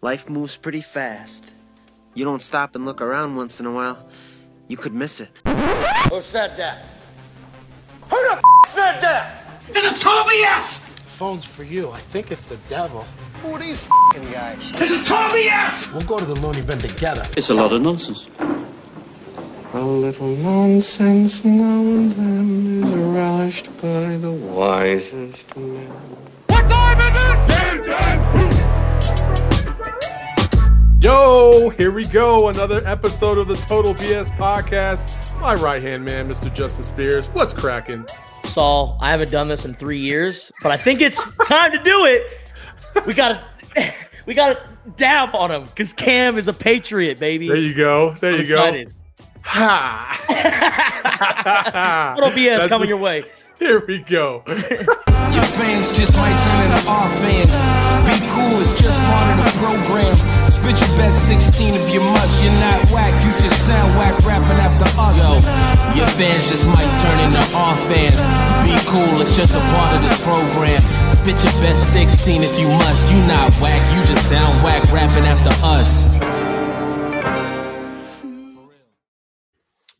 Life moves pretty fast. You don't stop and look around once in a while, you could miss it. Who said that? Who the f*** said that? This is Toby S! Phone's for you. I think it's the devil. Who are these f***ing guys? This is Toby S! We'll go to the loony bin together. It's a lot of nonsense. A little nonsense now and then is relished by the wisest men. What time is it? Yo, here we go. Another episode of the Total BS podcast. My right-hand man, Mr. Justin Spears. What's cracking? Saul, I haven't done this in 3 years, but I think it's time to do it. We gotta dab on him because Cam is a patriot, baby. There you go. There you go. Ha! Total BS that's coming your way. Here we go. Your fans just might turn into our fans. Be cool, it's just part of the program. Spit your best 16 of your must. You're not whack, you just sound whack rapping after us. Yo, your fans just might turn into our fans. Be cool, it's just a part of this program. Spit your best 16 if you must. You not whack, you just sound whack rapping after us.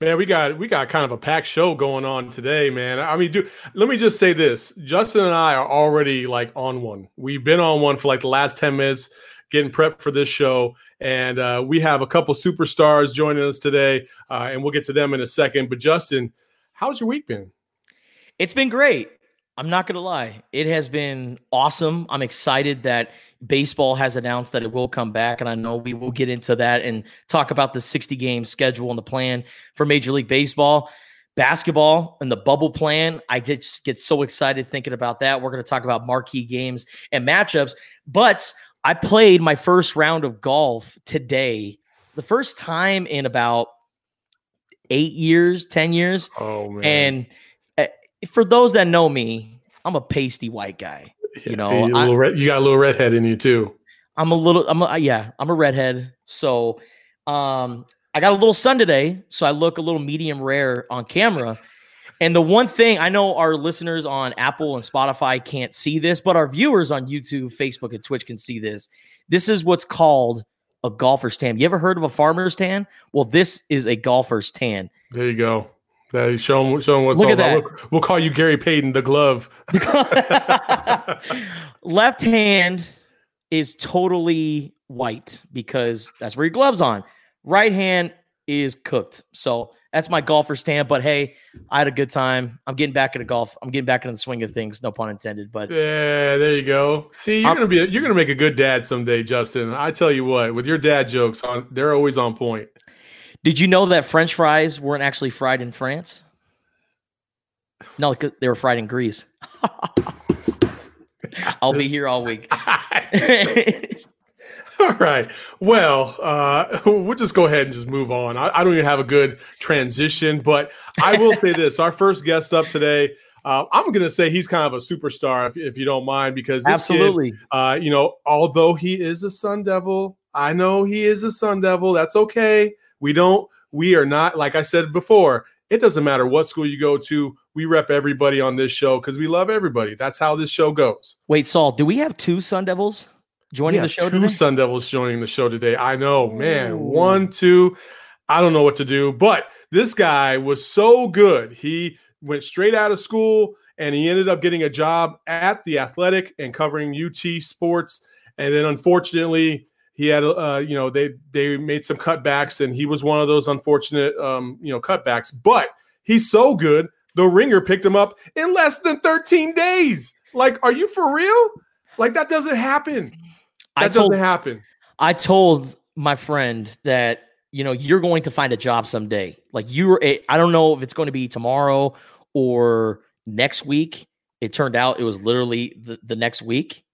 Man, we got kind of a packed show going on today, man. I mean, dude, let me just say this. Justin and I are already like on one. We've been on one for like the last 10 minutes. Getting prepped for this show, and we have a couple superstars joining us today, and we'll get to them in a second. But Justin, how's your week been? It's been great. I'm not going to lie. It has been awesome. I'm excited that baseball has announced that it will come back, and I know we will get into that and talk about the 60-game schedule and the plan for Major League Baseball. Basketball and the bubble plan, I just get so excited thinking about that. We're going to talk about marquee games and matchups, but I played my first round of golf today, the first time in about 8 years, 10 years. Oh, man. And for those that know me, I'm a pasty white guy. You know, you got a little redhead in you too. I'm a redhead. So, I got a little sun today. So I look a little medium rare on camera. And the one thing, I know our listeners on Apple and Spotify can't see this, but our viewers on YouTube, Facebook, and Twitch can see this. This is what's called a golfer's tan. You ever heard of a farmer's tan? Well, this is a golfer's tan. There you go. Show them what's all about. Look, we'll call you Gary Payton, the glove. Left hand is totally white because that's where your glove's on. Right hand is cooked. So that's my golfer's tan, but hey, I had a good time. I'm getting back into golf. I'm getting back into the swing of things. No pun intended. But yeah, there you go. See, you're gonna make a good dad someday, Justin. I tell you what, with your dad jokes, they're always on point. Did you know that French fries weren't actually fried in France? No, they were fried in Greece. I'll be here all week. All right. Well, we'll just go ahead and just move on. I don't even have a good transition, but I will say this. Our first guest up today, I'm going to say he's kind of a superstar, if you don't mind, because this absolutely, kid, you know, although he is a Sun Devil, I know he is a Sun Devil. That's okay. We are not, like I said before, it doesn't matter what school you go to. We rep everybody on this show because we love everybody. That's how this show goes. Wait, Saul, do we have two Sun Devils? Two Sun Devils joining the show today. I know, man. Ooh. 1, 2. I don't know what to do, but this guy was so good. He went straight out of school and he ended up getting a job at The Athletic and covering UT sports. And then, unfortunately, he had, they made some cutbacks, and he was one of those unfortunate, cutbacks. But he's so good, The Ringer picked him up in less than 13 days. Like, are you for real? Like, that doesn't happen. I told my friend that, you know, you're going to find a job someday. Like I don't know if it's going to be tomorrow or next week. It turned out it was literally the next week,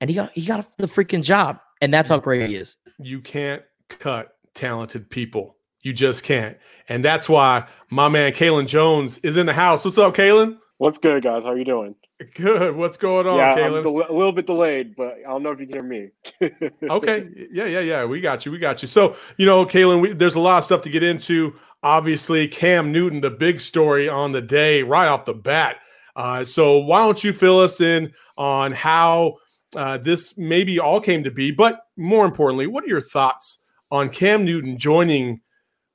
and he got the freaking job, and that's how great he is. You can't cut talented people. You just can't. And that's why my man Kaelen Jones is in the house. What's up, Kaelen? What's good, guys? How are you doing? Good. What's going on, Kaelen? I'm a little bit delayed, but I don't know if you can hear me. Okay. Yeah. We got you. So, you know, Kaelen, there's a lot of stuff to get into. Obviously, Cam Newton, the big story on the day right off the bat. So why don't you fill us in on how this maybe all came to be, but more importantly, what are your thoughts on Cam Newton joining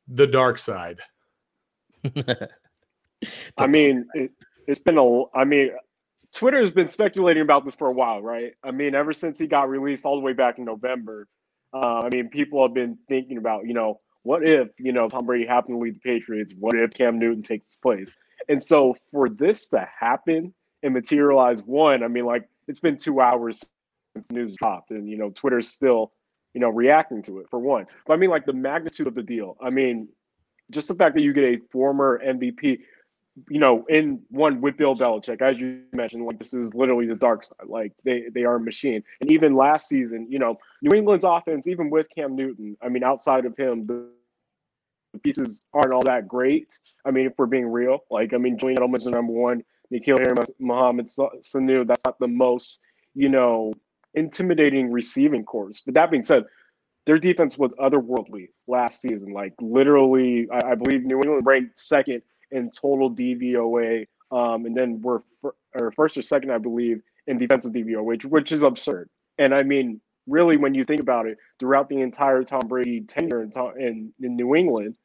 the dark side? I mean, it's been a – I mean, Twitter has been speculating about this for a while, right? I mean, ever since he got released all the way back in November, I mean, people have been thinking about, you know, what if, you know, Tom Brady happened to lead the Patriots? What if Cam Newton takes his place? And so for this to happen and materialize, one, I mean, like, it's been 2 hours since news dropped and, you know, Twitter's still, you know, reacting to it for one. But I mean, like, the magnitude of the deal. I mean, just the fact that you get a former MVP, you know, in one with Bill Belichick, as you mentioned, like, this is literally the dark side. Like, they are a machine. And even last season, you know, New England's offense, even with Cam Newton, I mean, outside of him, the pieces aren't all that great. I mean, if we're being real, like, I mean, Julian Edelman's the number one, Nikhil Harris, Mohamed Sanu, that's not the most, you know, intimidating receiving corps. But that being said, their defense was otherworldly last season. Like, literally, I believe New England ranked second in total DVOA, and then we're first or second, I believe, in defensive DVOA, which is absurd. And I mean, really, when you think about it, throughout the entire Tom Brady tenure in New England,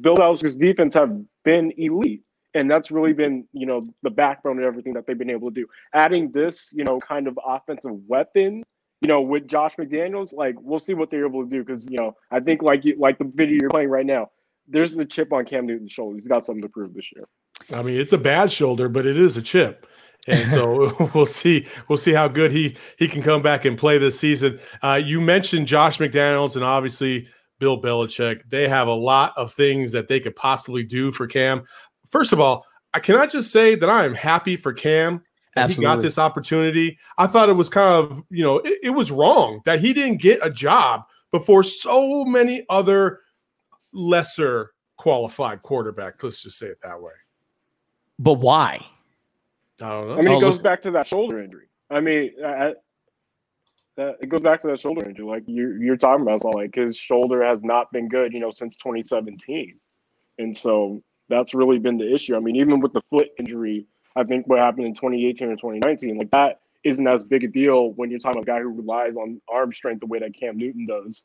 Bill Belichick's defense have been elite, and that's really been, you know, the backbone of everything that they've been able to do. Adding this, you know, kind of offensive weapon, you know, with Josh McDaniels, like, we'll see what they're able to do, because, you know, I think like the video you're playing right now, there's the chip on Cam Newton's shoulder. He's got something to prove this year. I mean, it's a bad shoulder, but it is a chip. And so we'll see how good he can come back and play this season. You mentioned Josh McDaniels and obviously Bill Belichick. They have a lot of things that they could possibly do for Cam. First of all, can I just say that I am happy for Cam that he got this opportunity. I thought it was kind of, you know, it was wrong that he didn't get a job before so many other lesser qualified quarterback. Let's just say it that way. But why? I don't know. I mean, it goes back to that shoulder injury. I mean, it goes back to that shoulder injury. Like you're talking about, so like his shoulder has not been good, you know, since 2017. And so that's really been the issue. I mean, even with the foot injury, I think what happened in 2018 or 2019, like that isn't as big a deal when you're talking about a guy who relies on arm strength the way that Cam Newton does.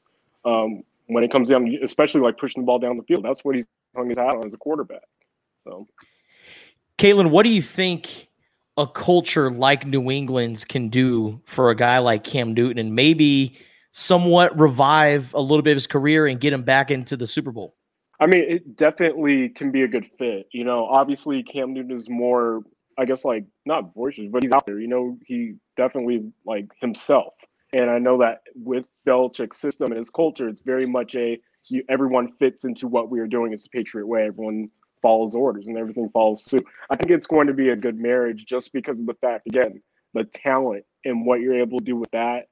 When it comes down, especially like pushing the ball down the field, that's what he's hung his hat on as a quarterback. So, Kaelen, what do you think a culture like New England's can do for a guy like Cam Newton and maybe somewhat revive a little bit of his career and get him back into the Super Bowl? I mean, it definitely can be a good fit. You know, obviously Cam Newton is more, I guess, like not boisterous, but he's out there. You know, he definitely is like himself. And I know that with Belichick's system and his culture, it's very much everyone fits into what we are doing. It's the Patriot way. Everyone follows orders and everything follows suit. I think it's going to be a good marriage just because of the fact, again, the talent and what you're able to do with that.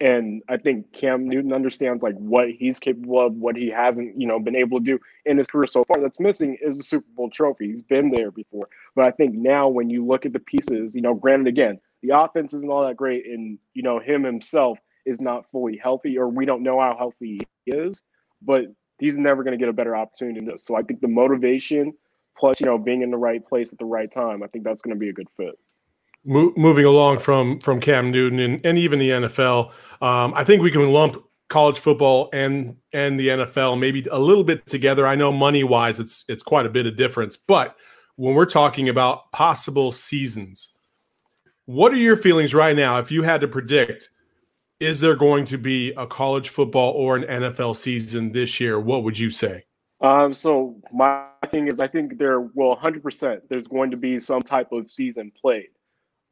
And I think Cam Newton understands like what he's capable of, what he hasn't, you know, been able to do in his career so far. That's missing is the Super Bowl trophy. He's been there before. But I think now when you look at the pieces, you know, granted, again, the offense isn't all that great, and, you know, him himself is not fully healthy, or we don't know how healthy he is, but he's never going to get a better opportunity than this. So I think the motivation plus, you know, being in the right place at the right time, I think that's going to be a good fit. Moving along from Cam Newton and even the NFL, I think we can lump college football and the NFL maybe a little bit together. I know money-wise it's quite a bit of difference, but when we're talking about possible seasons, what are your feelings right now if you had to predict, is there going to be a college football or an NFL season this year? What would you say? So my thing is I think there will 100% there's going to be some type of season played.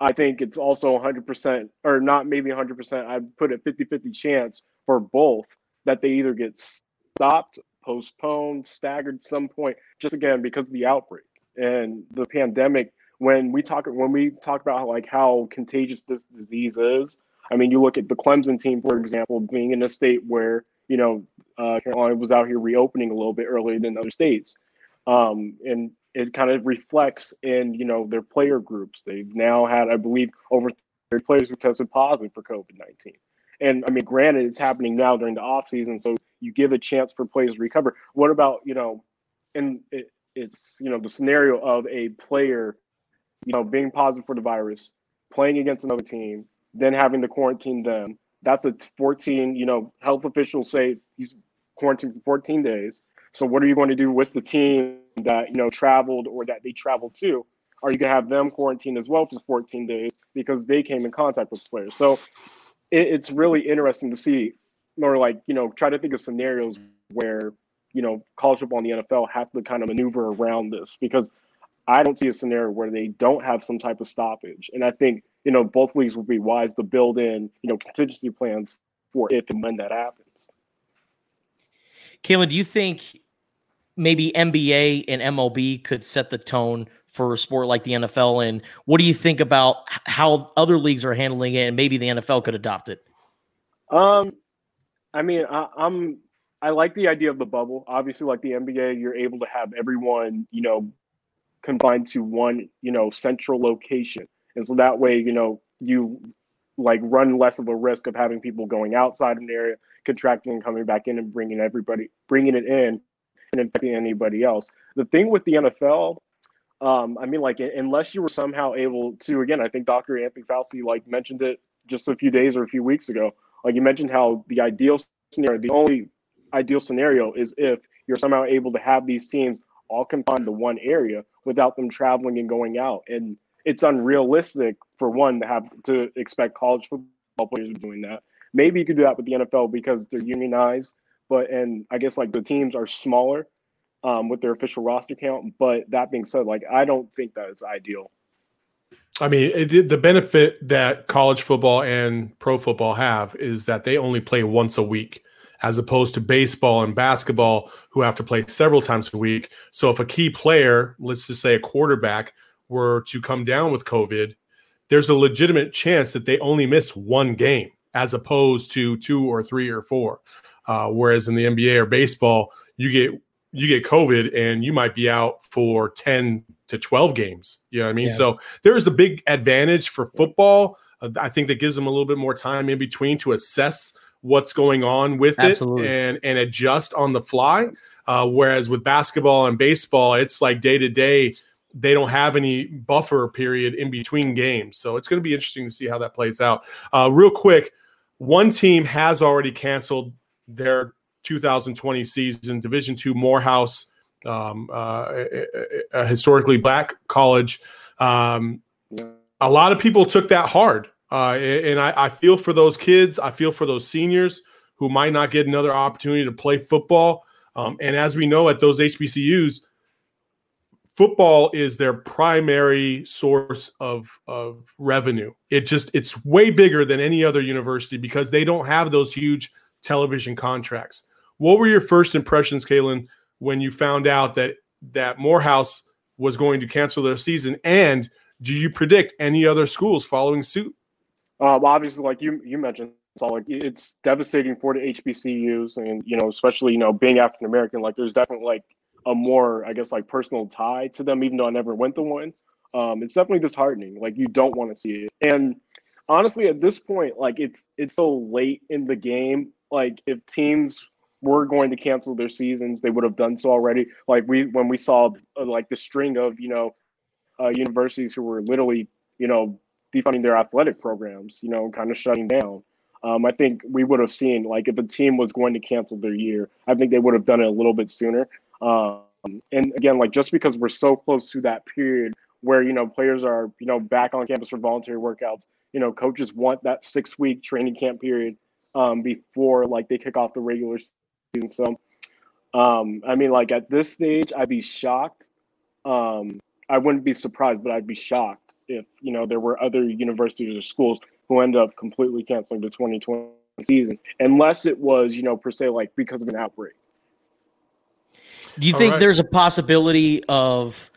I think it's also 100% or not maybe 100%. I'd put a 50-50 chance for both that they either get stopped, postponed, staggered some point, just again because of the outbreak and the pandemic. When we talk about like how contagious this disease is, I mean, you look at the Clemson team, for example, being in a state where, you know, Carolina was out here reopening a little bit earlier than other states. And it kind of reflects in, you know, their player groups. They've now had, I believe, over 30 players who tested positive for COVID-19. And I mean, granted, it's happening now during the offseason, so you give a chance for players to recover. What about, you know, and it's, you know, the scenario of a player, you know, being positive for the virus, playing against another team, then having to quarantine them, That's a 14, you know, health officials say he's quarantined for 14 days. So what are you going to do with the team that, you know, traveled or that they traveled to? Are you going to have them quarantined as well for 14 days because they came in contact with players? So it's really interesting to see, or like, you know, try to think of scenarios where, you know, college football and the NFL have to kind of maneuver around this, because I don't see a scenario where they don't have some type of stoppage. And I think, you know, both leagues will be wise to build in, you know, contingency plans for if and when that happens. Kaelin, do you think maybe NBA and MLB could set the tone for a sport like the NFL? And what do you think about how other leagues are handling it and maybe the NFL could adopt it? I mean, I like the idea of the bubble. Obviously, like the NBA, you're able to have everyone, you know, confined to one, you know, central location. And so that way, you know, you like run less of a risk of having people going outside an area, contracting and coming back in and bringing it in and infecting anybody else. The thing with the NFL, I mean, like, unless you were somehow able to, again, I think Dr. Anthony Fauci, like, mentioned it just a few days or a few weeks ago. Like you mentioned how the ideal scenario, the only ideal scenario is if you're somehow able to have these teams all confined to one area without them traveling and going out. And it's unrealistic, for one, to have to expect college football players doing that. Maybe you could do that with the NFL because they're unionized, but, and I guess like the teams are smaller with their official roster count. But that being said, like, I don't think that is ideal. I mean, the benefit that college football and pro football have is that they only play once a week, as opposed to baseball and basketball, who have to play several times a week. So if a key player, let's just say a quarterback, were to come down with COVID, there's a legitimate chance that they only miss one game as opposed to two or three or four. Whereas in the NBA or baseball, you get COVID and you might be out for 10 to 12 games. You know what I mean? Yeah. So there is a big advantage for football. I think that gives them a little bit more time in between to assess what's going on with Absolutely. It and adjust on the fly. Whereas with basketball and baseball, it's like day to day. They don't have any buffer period in between games. So it's going to be interesting to see how that plays out. Real quick, one team has already canceled their 2020 season. Division II Morehouse, a historically black college. A lot of people took that hard. And I feel for those kids. I feel for those seniors who might not get another opportunity to play football. And as we know, at those HBCUs, football is their primary source of revenue. It's way bigger than any other university because they don't have those huge television contracts. What were your first impressions, Kaelin, when you found out that Morehouse was going to cancel their season? And do you predict any other schools following suit? Well, obviously, like you mentioned, it's devastating for the HBCUs, and you know, especially, you know, being African American, like there's definitely like a more, I guess, like personal tie to them, even though I never went to one. It's definitely disheartening. Like you don't want to see it. And honestly, at this point, like it's so late in the game. Like if teams were going to cancel their seasons, they would have done so already. Like when we saw like the string of, you know, universities who were literally, you know, defunding their athletic programs, you know, kind of shutting down. I think we would have seen, like, if a team was going to cancel their year, I think they would have done it a little bit sooner. And again, like, just because we're so close to that period where, you know, players are, you know, back on campus for voluntary workouts, you know, coaches want that 6-week training camp period before, like, they kick off the regular season. So, I mean, like, at this stage, I'd be shocked. I wouldn't be surprised, but I'd be shocked if, you know, there were other universities or schools who end up completely canceling the 2020 season, unless it was, you know, per se, like because of an outbreak. Do you think there's a possibility of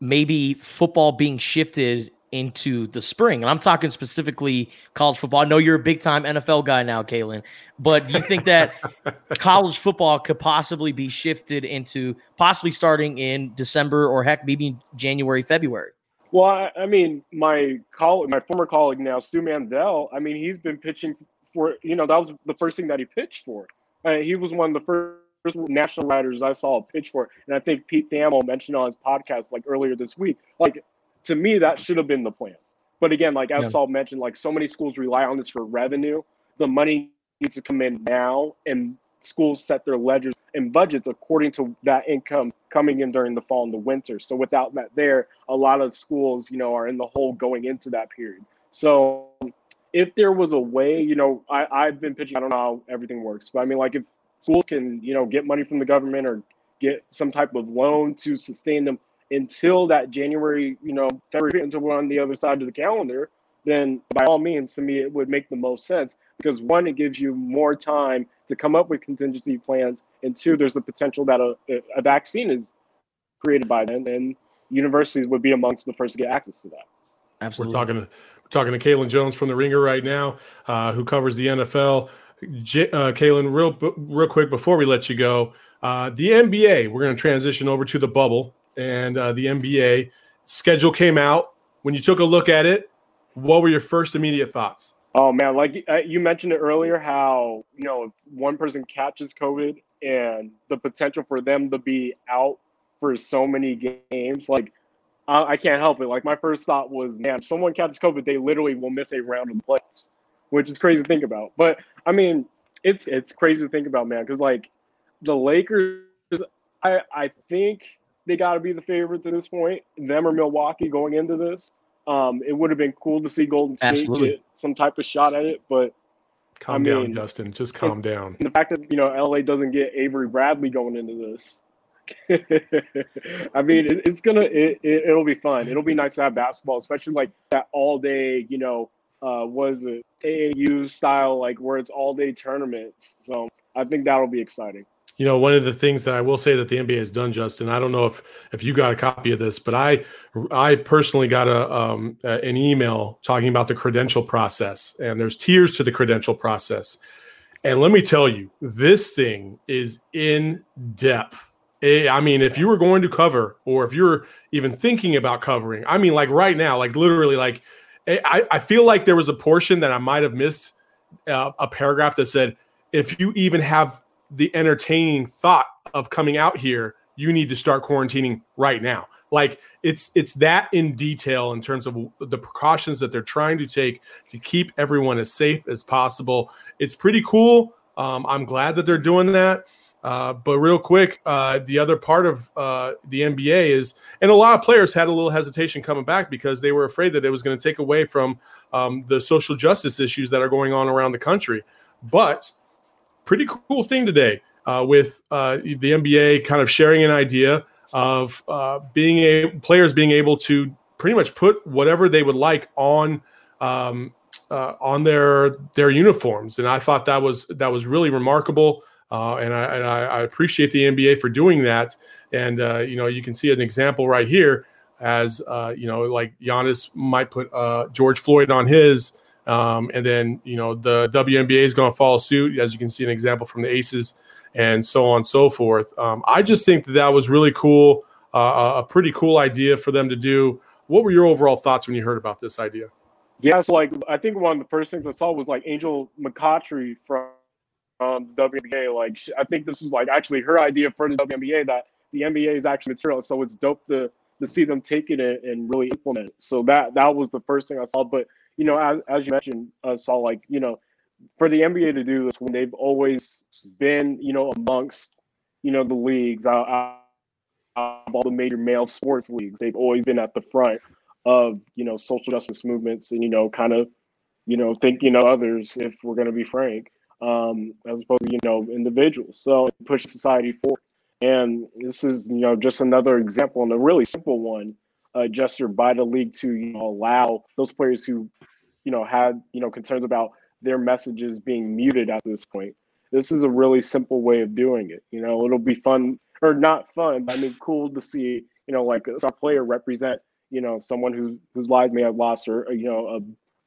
maybe football being shifted into the spring? And I'm talking specifically college football. I know you're a big time NFL guy now, Kaelin, but do you think that college football could possibly be shifted into possibly starting in December or heck, maybe January, February? Well, I mean, my former colleague now, Stu Mandel, I mean, he's been pitching for, you know, that was the first thing that he pitched for. He was one of the first national writers I saw pitch for. And I think Pete Thamel mentioned on his podcast, like, earlier this week. Like, to me, that should have been the plan. But again, like, as Saul mentioned, like, so many schools rely on this for revenue the money needs to come in now, and schools set their ledgers and budgets according to that income coming in during the fall and the winter. So without that there, a lot of schools, you know, are in the hole going into that period. So if there was a way, you know, I've been pitching, I don't know how everything works, but I mean, like, if schools can, you know, get money from the government or get some type of loan to sustain them until that January, you know, February, until we're on the other side of the calendar, then by all means, to me, it would make the most sense, because one, it gives you more time to come up with contingency plans, and two, there's the potential that a vaccine is created by then, and universities would be amongst the first to get access to that. Absolutely. We're talking to Kaelen Jones from The Ringer right now, who covers the NFL. Kaelen, real quick before we let you go, the NBA, we're going to transition over to the bubble, and the NBA schedule came out. When you took a look at it, what were your first immediate thoughts? Oh, man, like you mentioned it earlier, how, you know, if one person catches COVID and the potential for them to be out for so many games, like, I can't help it. Like, my first thought was, man, if someone catches COVID, they literally will miss a round of playoffs, which is crazy to think about. But, I mean, it's crazy to think about, man, because, like, the Lakers, I think they got to be the favorites at this point, them or Milwaukee going into this. It would have been cool to see Golden State get some type of shot at it, but calm down, Justin. Just calm down. The fact that, you know, LA doesn't get Avery Bradley going into this, I mean, it'll be fun. It'll be nice to have basketball, especially like that all day, you know, was it AAU style, like where it's all day tournaments. So I think that'll be exciting. You know, one of the things that I will say that the NBA has done, Justin, I don't know if you got a copy of this, but I personally got an email talking about the credential process, and there's tiers to the credential process. And let me tell you, this thing is in depth. I mean, if you were going to cover, or if you're even thinking about covering, I mean, like right now, like literally, like I feel like there was a portion that I might have missed, a paragraph that said, if you even have the entertaining thought of coming out here, you need to start quarantining right now. Like it's that in detail in terms of the precautions that they're trying to take to keep everyone as safe as possible. It's pretty cool. I'm glad that they're doing that. But real quick, the other part of the NBA is, and a lot of players had a little hesitation coming back because they were afraid that it was going to take away from the social justice issues that are going on around the country. But pretty cool thing today with the NBA kind of sharing an idea of players being able to pretty much put whatever they would like on their uniforms, and I thought that was really remarkable. And I appreciate the NBA for doing that. And, you know, you can see an example right here as, you know, like Giannis might put George Floyd on his. And then, you know, the WNBA is going to follow suit, as you can see an example from the Aces and so on and so forth. I just think that was really cool, a pretty cool idea for them to do. What were your overall thoughts when you heard about this idea? Yeah, so like I think one of the first things I saw was like Angel McCautry from WNBA, like I think this was like actually her idea for the WNBA, that the NBA is actually material, so it's dope to see them taking it and really implement it. So that was the first thing I saw. But you know, as you mentioned, I saw like, you know, for the NBA to do this when they've always been, you know, amongst, you know, the leagues of all the major male sports leagues, they've always been at the front of, you know, social justice movements and, you know, kind of, you know, thinking of others, if we're going to be frank. As opposed to, you know, individuals. So it pushes society forward. And this is, you know, just another example and a really simple one, gesture by the league to, you know, allow those players who, you know, had, you know, concerns about their messages being muted at this point. This is a really simple way of doing it. You know, it'll be fun, or not fun, but I mean, cool to see, you know, like a player represent, you know, someone whose lives may have lost, or, you know,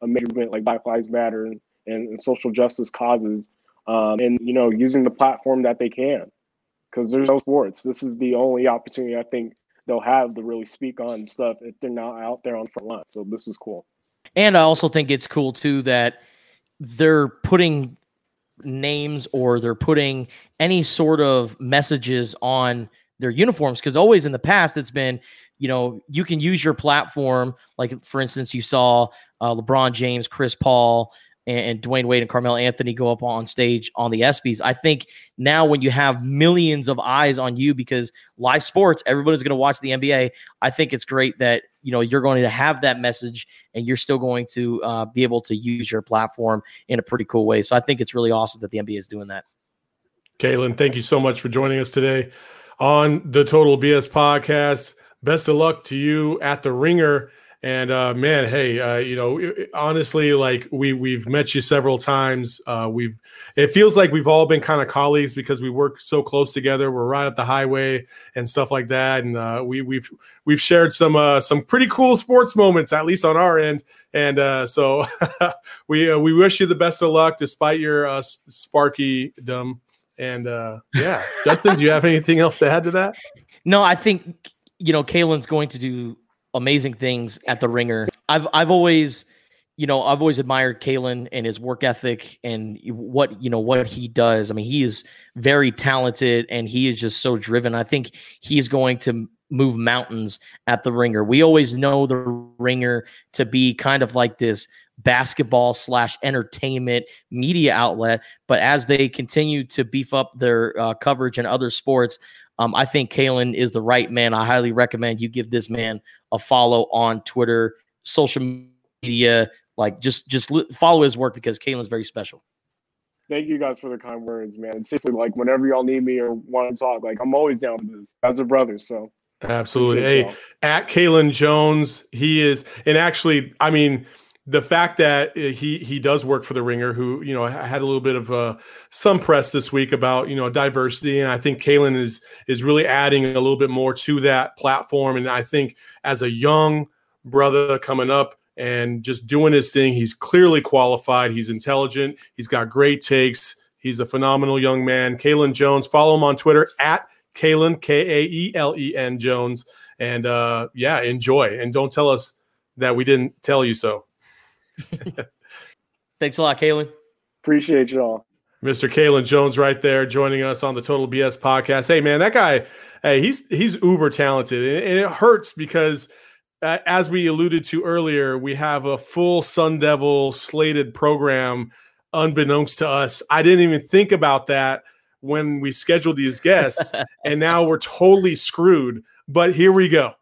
a major movement like Black Lives Matter and social justice causes, and, you know, using the platform that they can, because there's no sports. This is the only opportunity I think they'll have to really speak on stuff if they're not out there on the front line. So this is cool. And I also think it's cool too that they're putting names, or they're putting any sort of messages on their uniforms, because always in the past it's been, you know, you can use your platform. Like, for instance, you saw LeBron James, Chris Paul, and Dwayne Wade and Carmelo Anthony go up on stage on the ESPYs. I think now when you have millions of eyes on you because live sports, everybody's going to watch the NBA. I think it's great that, you know, you're going to have that message and you're still going to be able to use your platform in a pretty cool way. So I think it's really awesome that the NBA is doing that. Kaelen, thank you so much for joining us today on the Total BS podcast. Best of luck to you at The Ringer. And man, hey, you know, honestly, like we've met you several times. It feels like we've all been kind of colleagues because we work so close together. We're right at the highway and stuff like that. And we've shared some pretty cool sports moments, at least on our end. And so we wish you the best of luck, despite your sparky-dom. And yeah, Justin, do you have anything else to add to that? No, I think you know Kaelen's going to do amazing things at The Ringer. I've always admired Kaelen and his work ethic and what he does. I mean, he is very talented and he is just so driven. I think he's going to move mountains at The Ringer. We always know The Ringer to be kind of like this basketball / entertainment media outlet, but as they continue to beef up their coverage in other sports, I think Kaelen is the right man. I highly recommend you give this man a follow on Twitter, social media. Like just follow his work because Kaelen's very special. Thank you guys for the kind words, man. Seriously, like whenever y'all need me or want to talk, like I'm always down with this as a brother. So absolutely, hey, at Kaelen Jones, he is, and actually, I mean, the fact that he does work for The Ringer, who, you know, had a little bit of some press this week about, you know, diversity. And I think Kaelen is really adding a little bit more to that platform. And I think as a young brother coming up and just doing his thing, he's clearly qualified. He's intelligent. He's got great takes. He's a phenomenal young man. Kaelen Jones, follow him on Twitter at Kaelen, Kaelen Jones. And yeah, enjoy. And don't tell us that we didn't tell you so. Thanks a lot, Kaelen. Appreciate y'all. Mr. Kaelen Jones right there joining us on the Total BS podcast. Hey, man, that guy, hey, he's uber talented. And it hurts because, as we alluded to earlier, we have a full Sun Devil slated program unbeknownst to us. I didn't even think about that when we scheduled these guests, and now we're totally screwed. But here we go.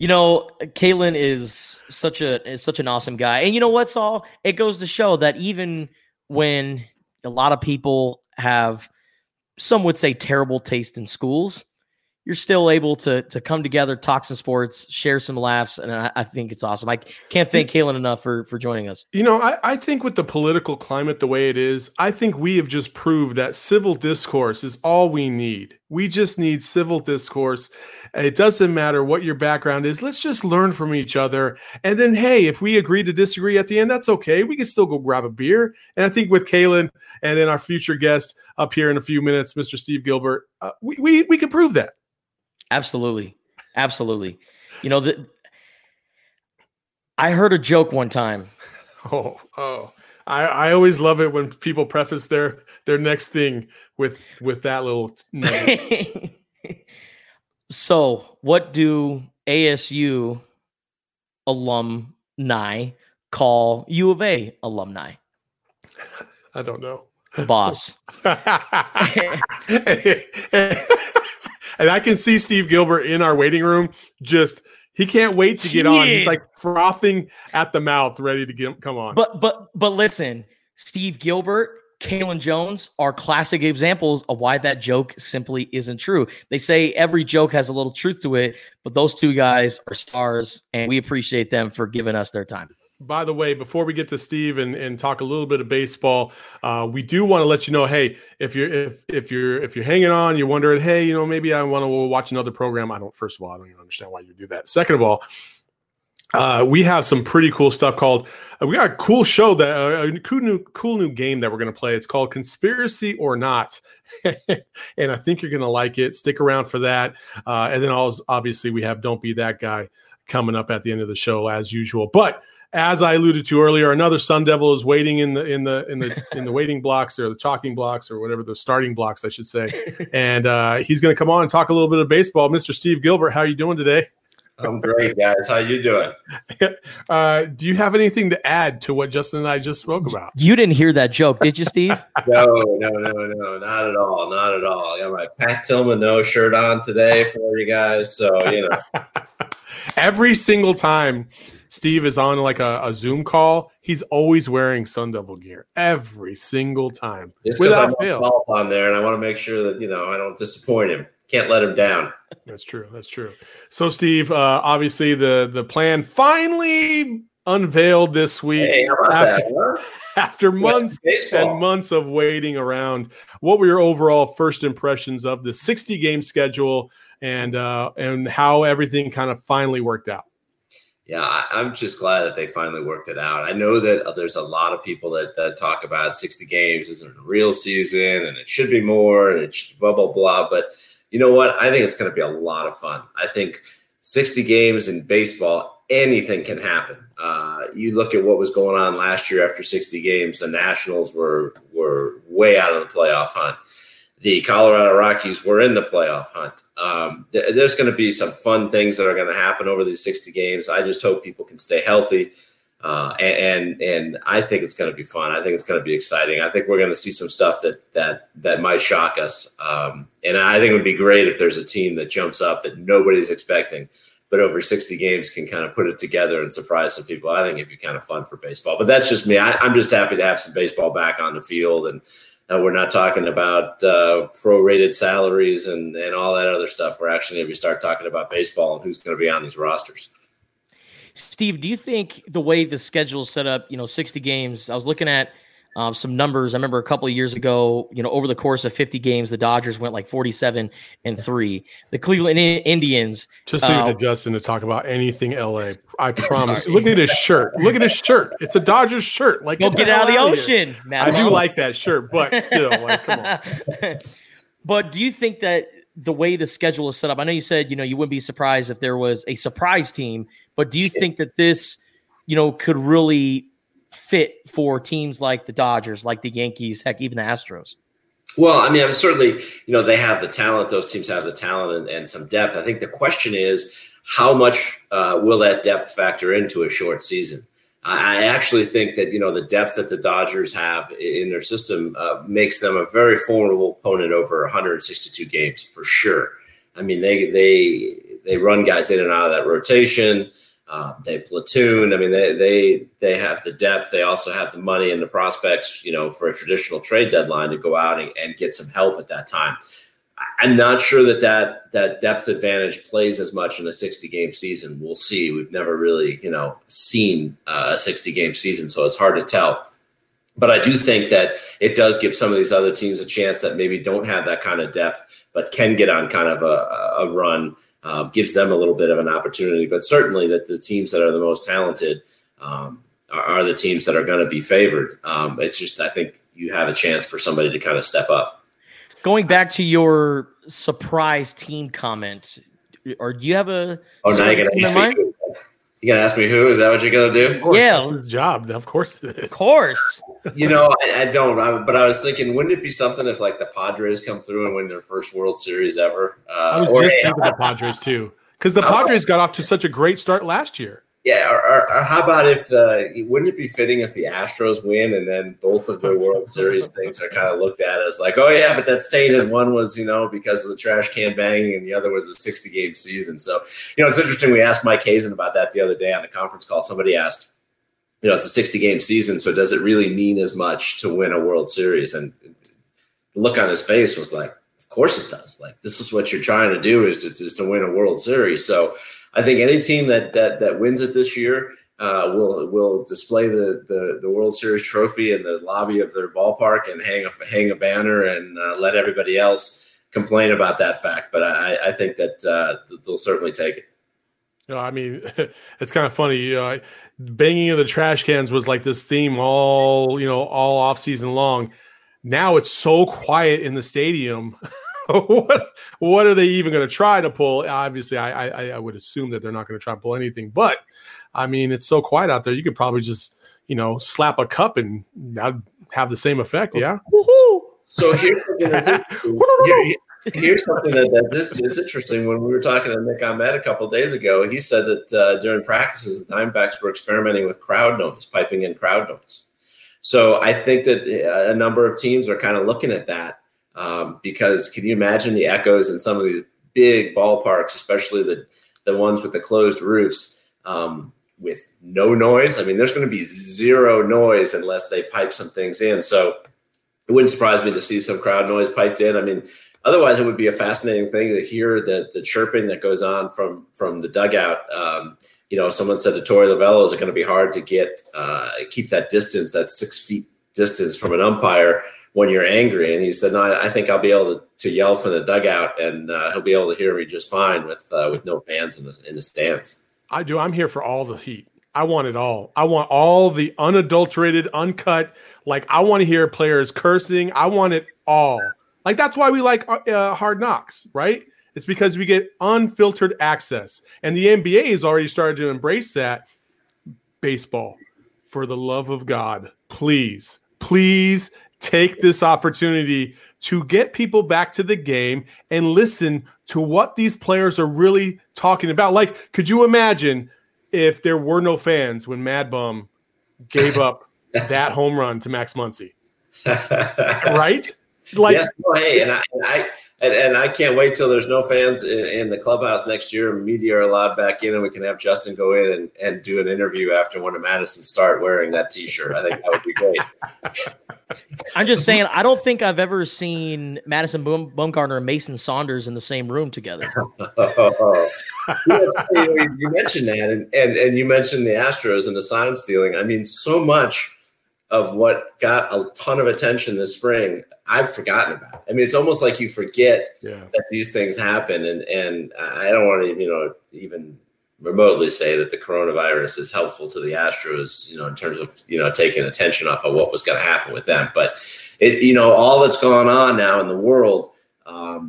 You know, Kaelen is such an awesome guy. And you know what, Saul? It goes to show that even when a lot of people have, some would say, terrible taste in schools, you're still able to come together, talk some sports, share some laughs, and I think it's awesome. I can't thank Kaelen enough for joining us. You know, I think with the political climate the way it is, I think we have just proved that civil discourse is all we need. We just need civil discourse. It doesn't matter what your background is. Let's just learn from each other. And then, hey, if we agree to disagree at the end, that's okay. We can still go grab a beer. And I think with Kaelen and then our future guest up here in a few minutes, Mr. Steve Gilbert, we can prove that. Absolutely. Absolutely. You know, I heard a joke one time. Oh, I always love it when people preface their next thing with that little. So what do ASU alumni call U of A alumni? I don't know. Boss. And I can see Steve Gilbert in our waiting room. Just he can't wait to get on. He's like frothing at the mouth, ready to come on. But listen, Steve Gilbert, Kaelen Jones are classic examples of why that joke simply isn't true. They say every joke has a little truth to it, but those two guys are stars, and we appreciate them for giving us their time. By the way, before we get to Steve and talk a little bit of baseball, we do want to let you know, hey, if you're hanging on, you're wondering, hey, you know, maybe I want to watch another program. First of all, I don't even understand why you do that. Second of all, we have some pretty cool stuff called. We got a cool show that a cool new game that we're going to play. It's called Conspiracy or Not, and I think you're going to like it. Stick around for that, and then obviously we have Don't Be That Guy coming up at the end of the show as usual, but. As I alluded to earlier, another Sun Devil is waiting in the waiting blocks or the chalking blocks or whatever the starting blocks, I should say. And he's going to come on and talk a little bit of baseball. Mr. Steve Gilbert, how are you doing today? I'm great, guys. How you doing? Do you have anything to add to what Justin and I just spoke about? You didn't hear that joke, did you, Steve? No, not at all. Not at all. I got my Pat Tillman No shirt on today for you guys. So, you know. Every single time Steve is on like a Zoom call, he's always wearing Sun Devil gear. Every single time. It's without fail. On there, and I want to make sure that, you know, I don't disappoint him. Can't let him down. That's true. So, Steve, obviously the plan finally unveiled this week after months and months of waiting around. What were your overall first impressions of the 60-game schedule and how everything kind of finally worked out? Yeah, I'm just glad that they finally worked it out. I know that there's a lot of people that talk about 60 games isn't a real season and it should be more and it should blah, blah, blah, but you know what? I think it's going to be a lot of fun. I think 60 games in baseball, anything can happen. You look at what was going on last year after 60 games, the Nationals were way out of the playoff hunt. The Colorado Rockies were in the playoff hunt. There's going to be some fun things that are going to happen over these 60 games. I just hope people can stay healthy. And I think it's going to be fun. I think it's going to be exciting. I think we're going to see some stuff that might shock us. And I think it would be great if there's a team that jumps up that nobody's expecting, but over 60 games can kind of put it together and surprise some people. I think it'd be kind of fun for baseball, but that's just me. I'm just happy to have some baseball back on the field, and we're not talking about prorated salaries and all that other stuff. We're actually going to start talking about baseball and who's going to be on these rosters. Steve, do you think the way the schedule is set up, you know, 60 games, I was looking at some numbers. I remember a couple of years ago, you know, over the course of 50 games, the Dodgers went like 47-3. The Cleveland Indians. Just leave it to Justin to talk about anything LA. I promise. Look at his shirt. Look at his shirt. It's a Dodgers shirt. Like, go get out of the ocean. I do like that shirt, but still, like, come on. But do you think that the way the schedule is set up, I know you said, you know, you wouldn't be surprised if there was a surprise team, but do you think that this, you know, could really fit for teams like the Dodgers, like the Yankees, heck, even the Astros? Well, I mean, I'm certainly, you know, they have the talent. Those teams have the talent and some depth. I think the question is how much will that depth factor into a short season? I actually think that, you know, the depth that the Dodgers have in their system makes them a very formidable opponent over 162 games for sure. I mean, they run guys in and out of that rotation. They platoon. I mean, they have the depth. They also have the money and the prospects, you know, for a traditional trade deadline to go out and get some help at that time. I'm not sure that depth advantage plays as much in a 60-game season. We'll see. We've never really, you know, seen a 60-game season, so it's hard to tell. But I do think that it does give some of these other teams a chance that maybe don't have that kind of depth but can get on kind of a run, gives them a little bit of an opportunity. But certainly that the teams that are the most talented are the teams that are going to be favored. It's just I think you have a chance for somebody to kind of step up. Going back to your surprise team comment, or do you have a surprise team in mind? You gonna ask me who? Is that what you're gonna do? Yeah, his job. Of course it is. Of course. You know, I don't. But I was thinking, wouldn't it be something if like the Padres come through and win their first World Series ever? I was just thinking the Padres too, because the Padres got off to such a great start last year. Yeah, or how about if wouldn't it be fitting if the Astros win and then both of their World Series things are kind of looked at as like, oh, yeah, but that's tainted. One was, you know, because of the trash can banging and the other was a 60-game season. So, you know, it's interesting. We asked Mike Hazen about that the other day on the conference call. Somebody asked, you know, it's a 60-game season, so does it really mean as much to win a World Series? And the look on his face was like, of course it does. Like, this is what you're trying to do is to win a World Series. So I think any team that wins it this year will display the World Series trophy in the lobby of their ballpark and hang a banner and let everybody else complain about that fact. But I think that they'll certainly take it. You know, I mean, it's kind of funny. You know, banging of the trash cans was like this theme all off season long. Now it's so quiet in the stadium. What are they even going to try to pull? Obviously, I would assume that they're not going to try to pull anything. But, I mean, it's so quiet out there. You could probably just, you know, slap a cup and that'd have the same effect, yeah? Woo-hoo. So here's what we're going to do. Here's something that is interesting. When we were talking to Nick Ahmed a couple of days ago, he said that during practices, the Diamondbacks were experimenting with crowd noise, piping in crowd noise. So I think that a number of teams are kind of looking at that because can you imagine the echoes in some of these big ballparks, especially the ones with the closed roofs with no noise? I mean, there's going to be zero noise unless they pipe some things in. So it wouldn't surprise me to see some crowd noise piped in. I mean, otherwise, it would be a fascinating thing to hear the chirping that goes on from the dugout. You know, someone said to Torey Lovullo, is it going to be hard to get keep that distance, that 6 feet distance from an umpire when you're angry? And he said, no, I think I'll be able to yell from the dugout, and he'll be able to hear me just fine with no fans in the stands. I do. I'm here for all the heat. I want it all. I want all the unadulterated, uncut. Like, I want to hear players cursing. I want it all. Like, that's why we like Hard Knocks, right? It's because we get unfiltered access. And the NBA has already started to embrace that. Baseball, for the love of God, please, please take this opportunity to get people back to the game and listen to what these players are really talking about. Like, could you imagine if there were no fans when Mad Bum gave up that home run to Max Muncy? Right? Like, yes, no, hey, and I can't wait till there's no fans in the clubhouse next year. Media are allowed back in, and we can have Justin go in and do an interview after one of Madison's start wearing that T-shirt. I think that would be great. I'm just saying, I don't think I've ever seen Madison Bumgarner and Mason Saunders in the same room together. You mentioned that, and you mentioned the Astros and the sign stealing. I mean, so much of what got a ton of attention this spring, I've forgotten about. I mean, it's almost like you forget that these things happen. And I don't want to, even remotely say that the coronavirus is helpful to the Astros, in terms of, taking attention off of what was going to happen with them. But it, all that's going on now in the world, I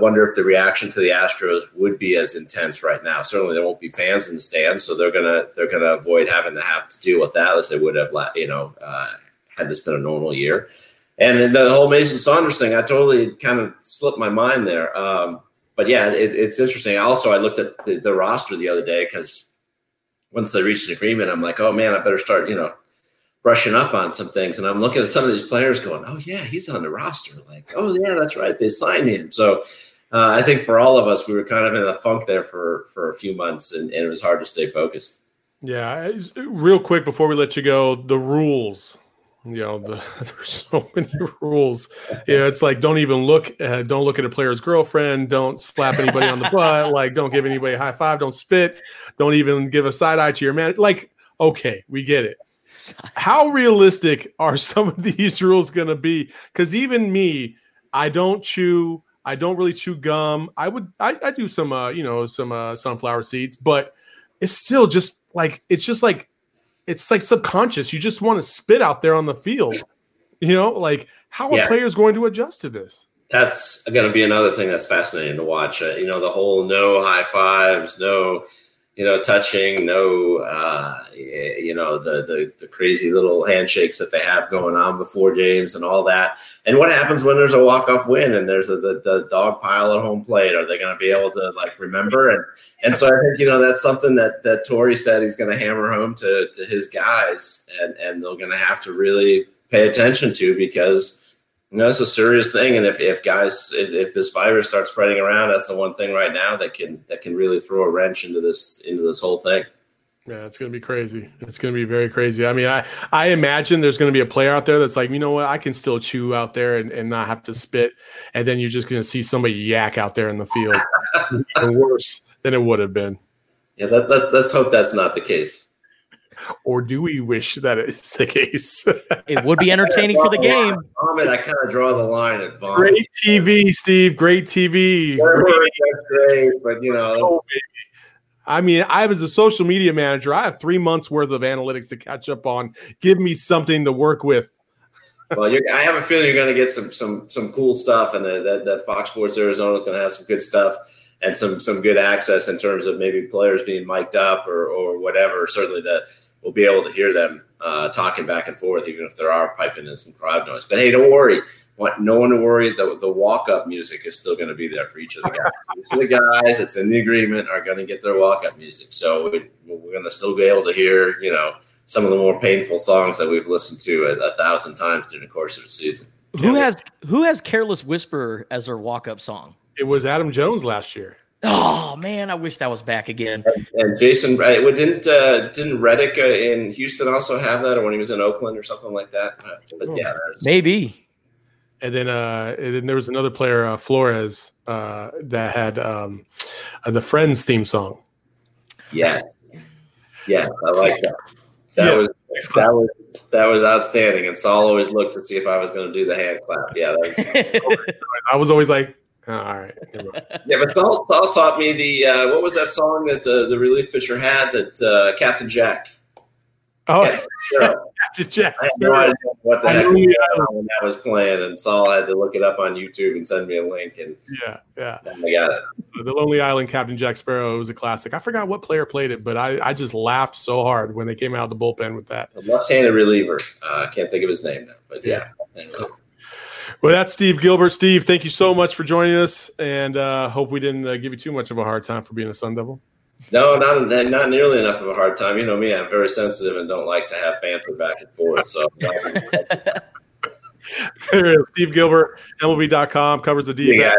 wonder if the reaction to the Astros would be as intense right now. Certainly, there won't be fans in the stands, so they're gonna avoid having to have to deal with that as they would have, had this been a normal year. And then the whole Mason Saunders thing, I totally kind of slipped my mind there. But yeah, it's interesting. Also, I looked at the roster the other day because once they reached an agreement, I'm like, oh man, I better start, brushing up on some things. And I'm looking at some of these players going, oh yeah, he's on the roster. Like, oh yeah, that's right. They signed him. So I think for all of us, we were kind of in a funk there for a few months and it was hard to stay focused. Yeah. Real quick, before we let you go, the rules, there's so many rules. It's like, don't even look, don't look at a player's girlfriend. Don't slap anybody on the butt. Like, don't give anybody a high five. Don't spit. Don't even give a side eye to your man. Like, okay, we get it. How realistic are some of these rules going to be? Because even me, I don't really chew gum. I do some sunflower seeds, but it's still it's like subconscious. You just want to spit out there on the field, like how are players going to adjust to this? That's going to be another thing that's fascinating to watch. The whole no high fives, no, touching, no, the crazy little handshakes that they have going on before games and all that. And what happens when there's a walk-off win and there's the dog pile at home plate? Are they going to be able to remember? And so I think, that's something that Torey said he's going to hammer home to his guys and they're going to have to really pay attention to because it's a serious thing, and if this virus starts spreading around, that's the one thing right now that can really throw a wrench into this whole thing. Yeah, it's going to be crazy. It's going to be very crazy. I mean, I imagine there's going to be a player out there that's like, you know what, I can still chew out there and not have to spit, and then you're just going to see somebody yak out there in the field, even worse than it would have been. Yeah, let's hope that's not the case. Or do we wish that it's the case? It would be entertaining for the game. I kind of draw the line at vomit. Great TV, Steve. Great TV. That's great, but I mean, I was a social media manager. I have 3 months worth of analytics to catch up on. Give me something to work with. Well, I have a feeling you're going to get some cool stuff, and that Fox Sports Arizona is going to have some good stuff. And some good access in terms of maybe players being mic'd up or whatever. Certainly that we'll be able to hear them talking back and forth, even if there are piping in some crowd noise. But hey, don't worry. want no one to worry. The walk-up music is still going to be there for each of the guys. Each of the guys that's in the agreement are going to get their walk-up music. So we're going to still be able to hear, you know, some of the more painful songs that we've listened to 1,000 times during the course of the season. Who has Careless Whisper as their walk-up song? It was Adam Jones last year. Oh man, I wish that was back again. And Jason, didn't Reddick in Houston also have that, or when he was in Oakland or something like that? But yeah, maybe. And then there was another player, Flores, that had the Friends theme song. Yes, I like that. That was outstanding. And Saul always looked to see if I was going to do the hand clap. Yeah, that was. I was always like, oh, all right. Yeah, but Saul taught me the what was that song that the relief pitcher had that Captain Jack. Oh, Captain Jack. I had no idea what the heck when that was playing, and Saul had to look it up on YouTube and send me a link. And yeah, I got it. The Lonely Island Captain Jack Sparrow was a classic. I forgot what player played it, but I just laughed so hard when they came out of the bullpen with that. A left-handed reliever. I can't think of his name now, but yeah. Anyway. Well, that's Steve Gilbert. Steve, thank you so much for joining us, and hope we didn't give you too much of a hard time for being a Sun Devil. No, not nearly enough of a hard time. You know me, I'm very sensitive and don't like to have banter back and forth. So, Steve Gilbert, MLB.com, covers the D. Guys.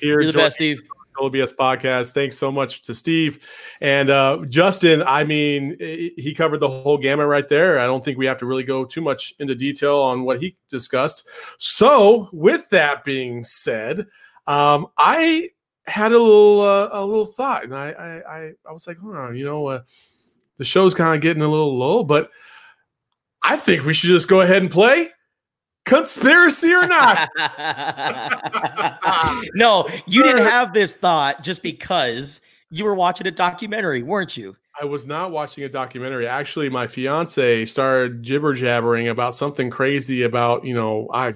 Here, you're the best, Steve. Total BS podcast. Thanks so much to Steve and Justin. I mean, he covered the whole gamut right there. I don't think we have to really go too much into detail on what he discussed. So, with that being said, I had a little thought, and I was like, hold on, the show's kind of getting a little low, but I think we should just go ahead and play. Conspiracy or not? No, you didn't have this thought just because you were watching a documentary, weren't you? I was not watching a documentary. Actually, my fiance started jibber-jabbering about something crazy about,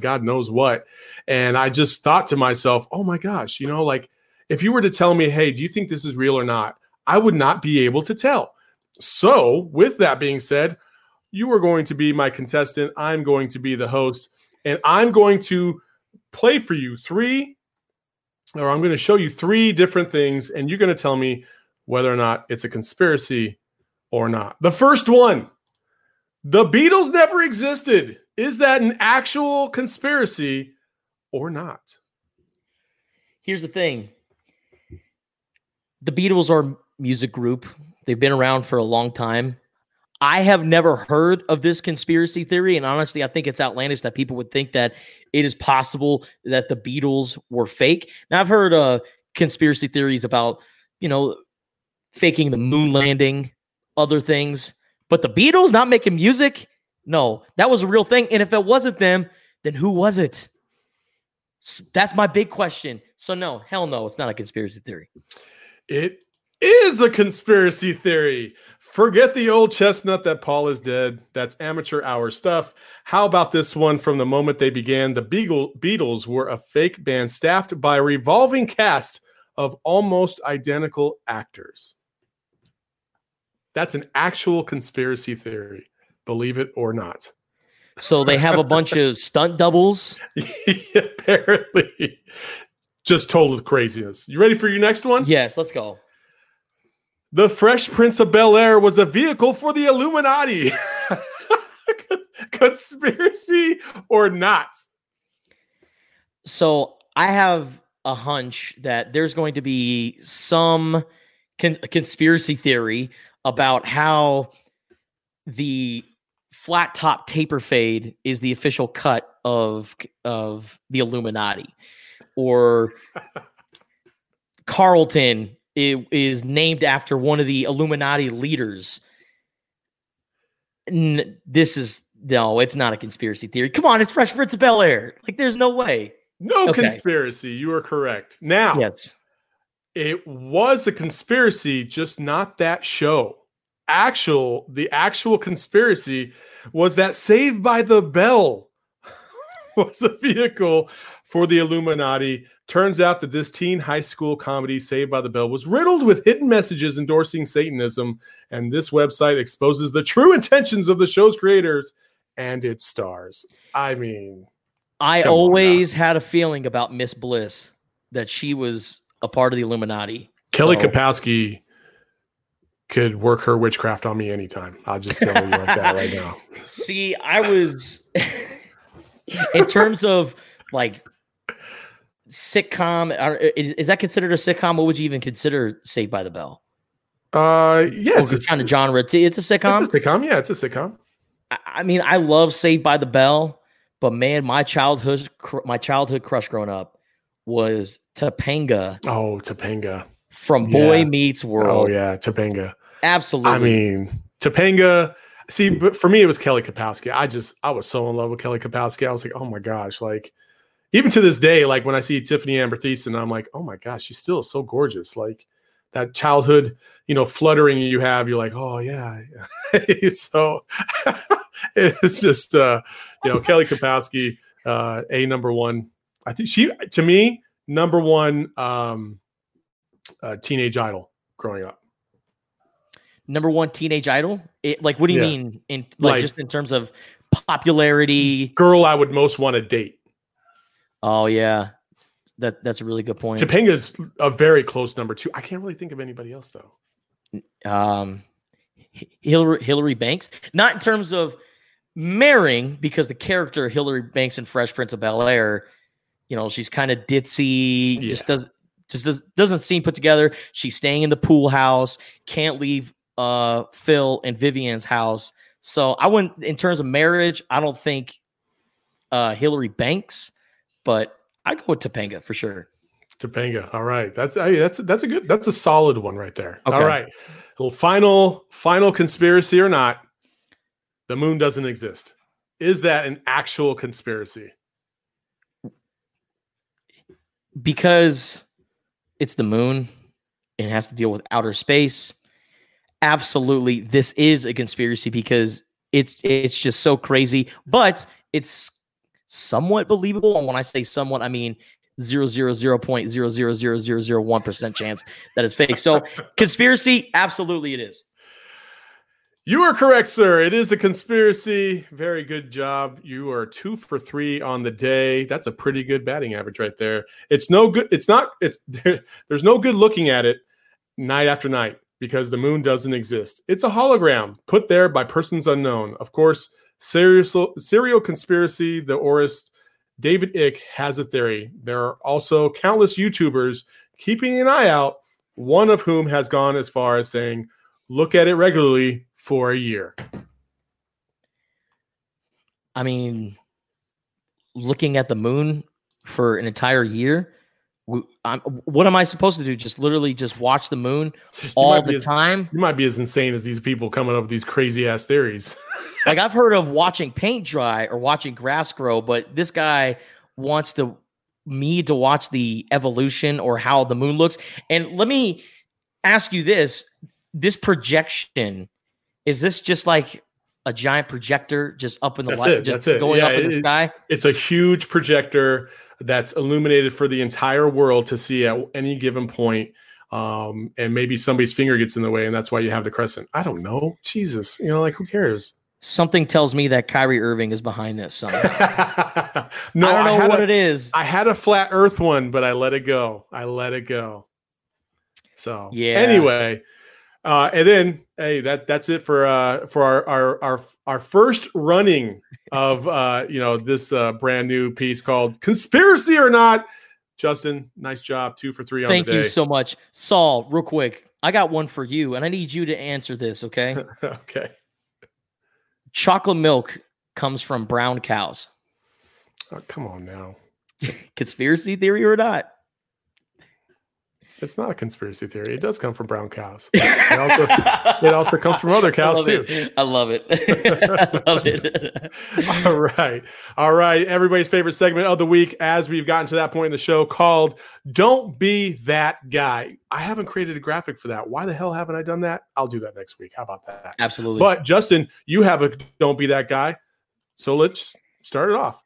God knows what. And I just thought to myself, oh my gosh, if you were to tell me, hey, do you think this is real or not? I would not be able to tell. So with that being said, you are going to be my contestant. I'm going to be the host. And I'm going to play for you I'm going to show you three different things, and you're going to tell me whether or not it's a conspiracy or not. The first one, the Beatles never existed. Is that an actual conspiracy or not? Here's the thing. The Beatles are a music group. They've been around for a long time. I have never heard of this conspiracy theory, and honestly, I think it's outlandish that people would think that it is possible that the Beatles were fake. Now, I've heard conspiracy theories about, faking the moon landing, other things, but the Beatles not making music? No, that was a real thing, and if it wasn't them, then who was it? That's my big question. So no, hell no, it's not a conspiracy theory. It is a conspiracy theory. Forget the old chestnut that Paul is dead. That's amateur hour stuff. How about this one? From the moment they began, the Beatles were a fake band staffed by a revolving cast of almost identical actors. That's an actual conspiracy theory, believe it or not. So they have a bunch of stunt doubles? Apparently. Just total craziness. You ready for your next one? Yes, let's go. The Fresh Prince of Bel-Air was a vehicle for the Illuminati. Conspiracy or not? So I have a hunch that there's going to be some conspiracy theory about how the flat top taper fade is the official cut of the Illuminati, or Carlton. It is named after one of the Illuminati leaders. It's not a conspiracy theory. Come on, it's Fresh Prince of Bel-Air. There's no way. No conspiracy. You are correct. Now, yes, it was a conspiracy, just not that show. The actual conspiracy was that Saved by the Bell was a vehicle for the Illuminati. Turns out that this teen high school comedy, Saved by the Bell, was riddled with hidden messages endorsing Satanism, and this website exposes the true intentions of the show's creators and its stars. I mean, I always had a feeling about Miss Bliss that she was a part of the Illuminati. Kelly Kapowski could work her witchcraft on me anytime. I'll just tell you like that right now. See, I was in terms of like sitcom. Is that considered a sitcom? What would you even consider Saved by the Bell? Yeah, it's kind of genre. It's a sitcom. It's a sitcom. Yeah, it's a sitcom. I mean, I love Saved by the Bell, but man, my childhood crush growing up was Topanga. Oh, Topanga from Boy Meets World. Oh yeah, Topanga. Absolutely. I mean, Topanga. See, but for me, it was Kelly Kapowski. I was so in love with Kelly Kapowski. I was like, oh my gosh, like. Even to this day, like when I see Tiffany Amber Thiessen, I'm like, oh my gosh, she's still so gorgeous. Like that childhood, fluttering you have, you're like, oh yeah. So it's just, Kelly Kapowski, number one. I think she, to me, number one teenage idol growing up. Number one teenage idol? What do you mean? In just in terms of popularity? Girl I would most want to date. Oh yeah, that's a really good point. Topanga's a very close number two. I can't really think of anybody else though. Hillary Banks, not in terms of marrying, because the character Hillary Banks in Fresh Prince of Bel-Air, she's kind of ditzy, doesn't seem put together. She's staying in the pool house, can't leave Phil and Vivian's house. So I wouldn't, in terms of marriage, I don't think Hillary Banks. But I go with Topanga for sure. Topanga. All right. That's a solid one right there. Okay. All right. Well, final conspiracy or not, the moon doesn't exist. Is that an actual conspiracy? Because it's the moon and it has to deal with outer space. Absolutely. This is a conspiracy because it's just so crazy, but it's somewhat believable, and when I say somewhat, I mean 0.0000001% chance that it's fake. So conspiracy, absolutely it is. You are correct, sir. It is a conspiracy. Very good job. You are 2 for 3 on the day. That's a pretty good batting average right there. It's no good. It's not. There's no good looking at it night after night because the moon doesn't exist. It's a hologram put there by persons unknown. Of course. Serial conspiracy, the aorist David Icke has a theory. There are also countless YouTubers keeping an eye out, one of whom has gone as far as saying, look at it regularly for a year. I mean, looking at the moon for an entire year, what am I supposed to do? Just watch the moon all the time? You might be as insane as these people coming up with these crazy ass theories. Like I've heard of watching paint dry or watching grass grow, but this guy wants me to watch the evolution or how the moon looks. And let me ask you this. This projection, is this just like a giant projector just up in the light, just going up in the sky? It's a huge projector that's illuminated for the entire world to see at any given point. And maybe somebody's finger gets in the way, and that's why you have the crescent. I don't know. Jesus. Who cares? Something tells me that Kyrie Irving is behind this somehow. No, I don't know what it is. I had a flat earth one, but I let it go. So anyway, and then, hey, that's it for our first running of this brand new piece called Conspiracy or Not. Justin, nice job. 2 for 3 on the day. Thank you so much. Saul, real quick, I got one for you, and I need you to answer this, okay? Okay. Chocolate milk comes from brown cows. Oh, come on now. Conspiracy theory or not? It's not a conspiracy theory. It does come from brown cows. It also comes from other cows too. I love it. I love it. All right. Everybody's favorite segment of the week, as we've gotten to that point in the show, called Don't Be That Guy. I haven't created a graphic for that. Why the hell haven't I done that? I'll do that next week. How about that? Absolutely. But Justin, you have a Don't Be That Guy. So let's start it off.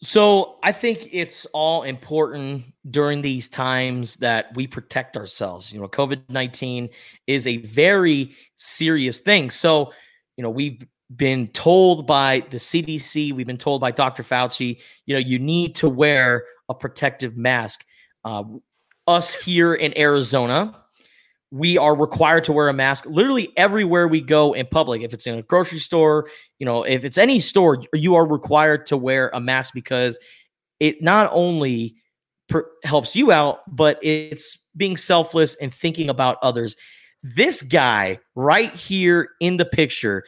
So I think it's all important during these times that we protect ourselves. COVID-19 is a very serious thing. So, we've been told by the CDC, we've been told by Dr. Fauci, you know, you need to wear a protective mask. Us here in Arizona, we are required to wear a mask literally everywhere we go in public. If it's in a grocery store, you know, if it's any store, you are required to wear a mask because it not only helps you out, but it's being selfless and thinking about others. This guy right here in the picture,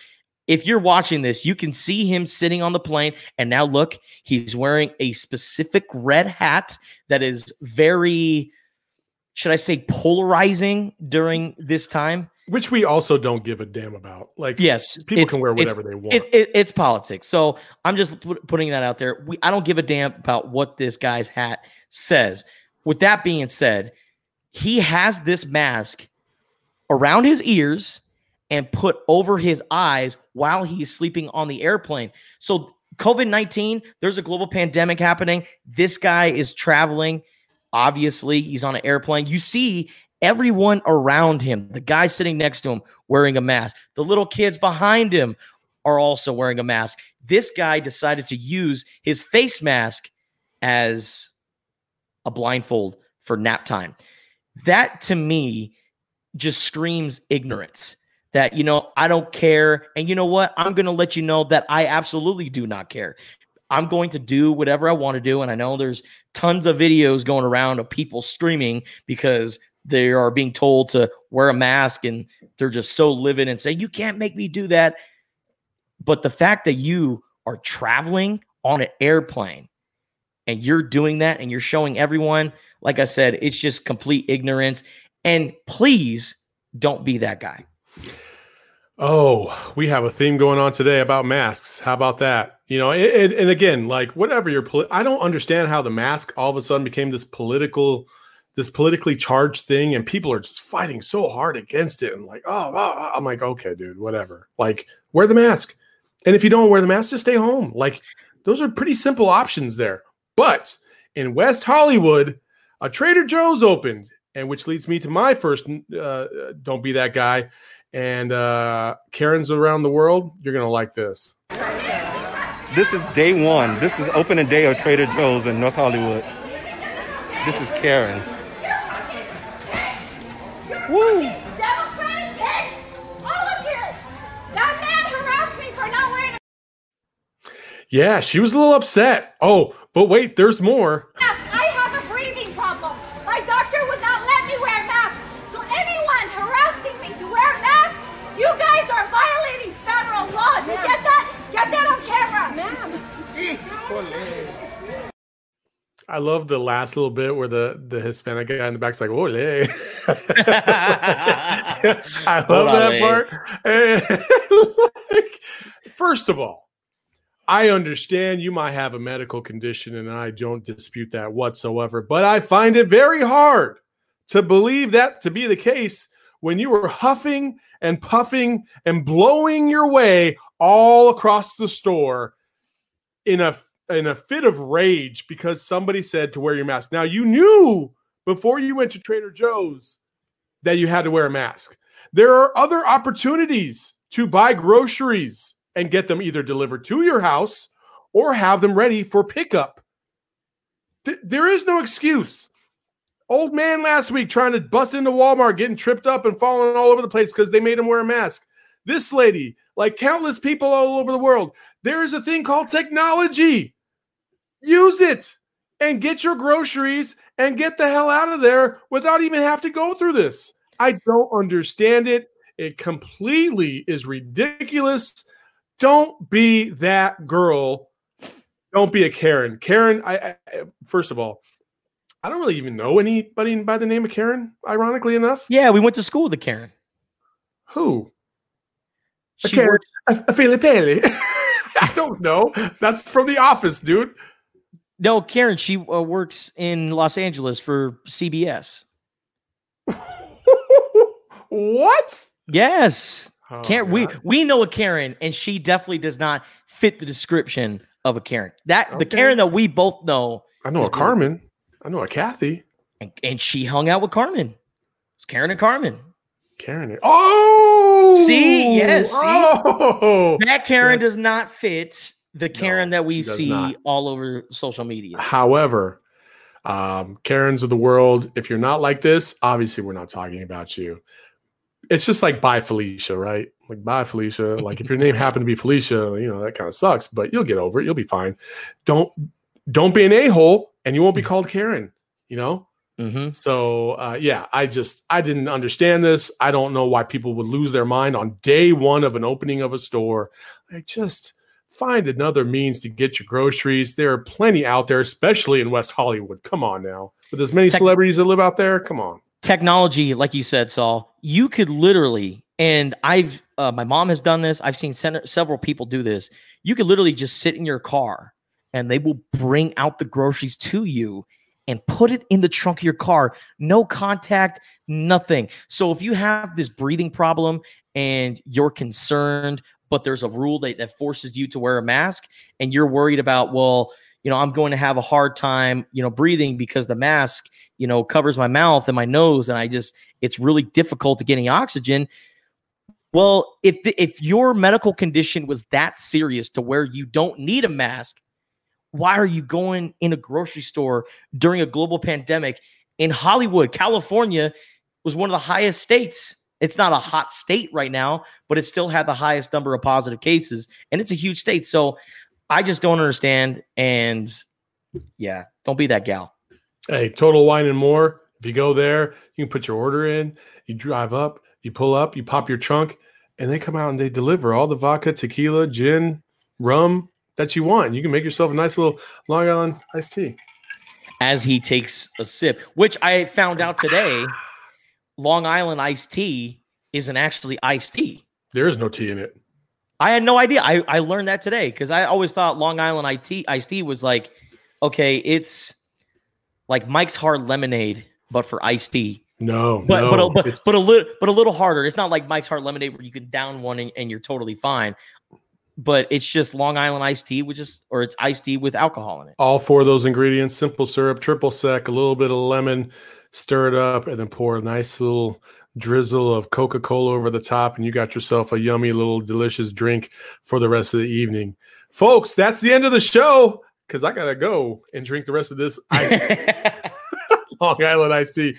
if you're watching this, you can see him sitting on the plane. And now look, he's wearing a specific red hat that is very, should I say, polarizing during this time. Which we also don't give a damn about. Like, yes, people can wear whatever they want. It's politics. So I'm just putting that out there. I don't give a damn about what this guy's hat says. With that being said, he has this mask around his ears and put over his eyes while he is sleeping on the airplane. So COVID-19, there's a global pandemic happening. This guy is traveling. Obviously, he's on an airplane. You see everyone around him, the guy sitting next to him wearing a mask. The little kids behind him are also wearing a mask. This guy decided to use his face mask as a blindfold for nap time. That, to me, just screams ignorance. That, you know, I don't care. And you know what? I'm going to let you know that I absolutely do not care. I'm going to do whatever I want to do. And I know there's tons of videos going around of people streaming because they are being told to wear a mask and they're just so livid and say, you can't make me do that. But the fact that you are traveling on an airplane and you're doing that and you're showing everyone, like I said, it's just complete ignorance. And please don't be that guy. Oh, we have a theme going on today about masks. How about that? You know, and again, like whatever your I don't understand how the mask all of a sudden became this politically charged thing, and people are just fighting so hard against it. And like, oh, I'm like, okay, dude, whatever. Like, wear the mask, and if you don't wear the mask, just stay home. Like, those are pretty simple options there. But in West Hollywood, a Trader Joe's opened, and which leads me to my first "Don't be that guy." And Karen's around the world, you're going to like this. This is day one. This is opening day of Trader Joe's in North Hollywood. This is Karen. Woo! Democratic pigs! All of you! That man harassed me for not wearing a... Yeah, she was a little upset. Oh, but wait, there's more. I love the last little bit where the Hispanic guy in the back's like, "Ole!" I love that part. Like, first of all, I understand you might have a medical condition, and I don't dispute that whatsoever. But I find it very hard to believe that to be the case when you were huffing and puffing and blowing your way all across the store in a fit of rage because somebody said to wear your mask. Now, you knew before you went to Trader Joe's that you had to wear a mask. There are other opportunities to buy groceries and get them either delivered to your house or have them ready for pickup. There is no excuse. Old man last week trying to bust into Walmart, getting tripped up and falling all over the place because they made him wear a mask. This lady, like countless people all over the world, there is a thing called technology. Use it and get your groceries and get the hell out of there without even have to go through this. I don't understand it. It completely is ridiculous. Don't be that girl. Don't be a Karen. Karen, I first of all, I don't really even know anybody by the name of Karen, ironically enough. Yeah, we went to school with a Karen. Who? A Karen. A Filippelli. I don't know. That's from The Office, dude. No, Karen, she works in Los Angeles for CBS. What? Yes. Oh, Karen, we know a Karen, and she definitely does not fit the description of a Karen. That okay. The Karen that we both know. I know a Carmen. Good. I know a Kathy. And she hung out with Carmen. It's Karen and Carmen. Karen. Oh! See? Yes. See? Oh! That Karen does not fit the Karen that we see all over social media. However, Karens of the world, if you're not like this, obviously we're not talking about you. It's just like bye, Felicia, right? Like bye, Felicia. Like if your name happened to be Felicia, you know, that kind of sucks, but you'll get over it. You'll be fine. Don't be an a-hole and you won't be called Karen, you know? Mm-hmm. So, yeah, I didn't understand this. I don't know why people would lose their mind on day one of an opening of a store. Like, just find another means to get your groceries. There are plenty out there, especially in West Hollywood. Come on now. With as many celebrities that live out there, come on. Technology, like you said, Saul, you could literally, and I've my mom has done this. I've seen several people do this. You could literally just sit in your car and they will bring out the groceries to you and put it in the trunk of your car. No contact, nothing. So if you have this breathing problem and you're concerned, but there's a rule that forces you to wear a mask and you're worried about, well, you know, I'm going to have a hard time, you know, breathing because the mask, you know, covers my mouth and my nose and it's really difficult to get any oxygen. Well, if your medical condition was that serious to where you don't need a mask, why are you going in a grocery store during a global pandemic in Hollywood? California was one of the highest states. It's not a hot state right now, but it still had the highest number of positive cases, and it's a huge state. So I just don't understand, and yeah, don't be that gal. Hey, Total Wine and More, if you go there, you can put your order in, you drive up, you pull up, you pop your trunk, and they come out and they deliver all the vodka, tequila, gin, rum that you want. You can make yourself a nice little Long Island iced tea. As he takes a sip, which I found out today, Long Island iced tea isn't actually iced tea. There is no tea in it. I had no idea. I learned that today because I always thought Long Island iced tea was like, okay, it's like Mike's Hard Lemonade, but for iced tea. But a little harder. It's not like Mike's Hard Lemonade where you can down one and you're totally fine. But it's just Long Island iced tea, or it's iced tea with alcohol in it. All four of those ingredients: simple syrup, triple sec, a little bit of lemon, stir it up, and then pour a nice little drizzle of Coca-Cola over the top, and you got yourself a yummy little delicious drink for the rest of the evening. Folks, that's the end of the show because I got to go and drink the rest of this Long Island iced tea.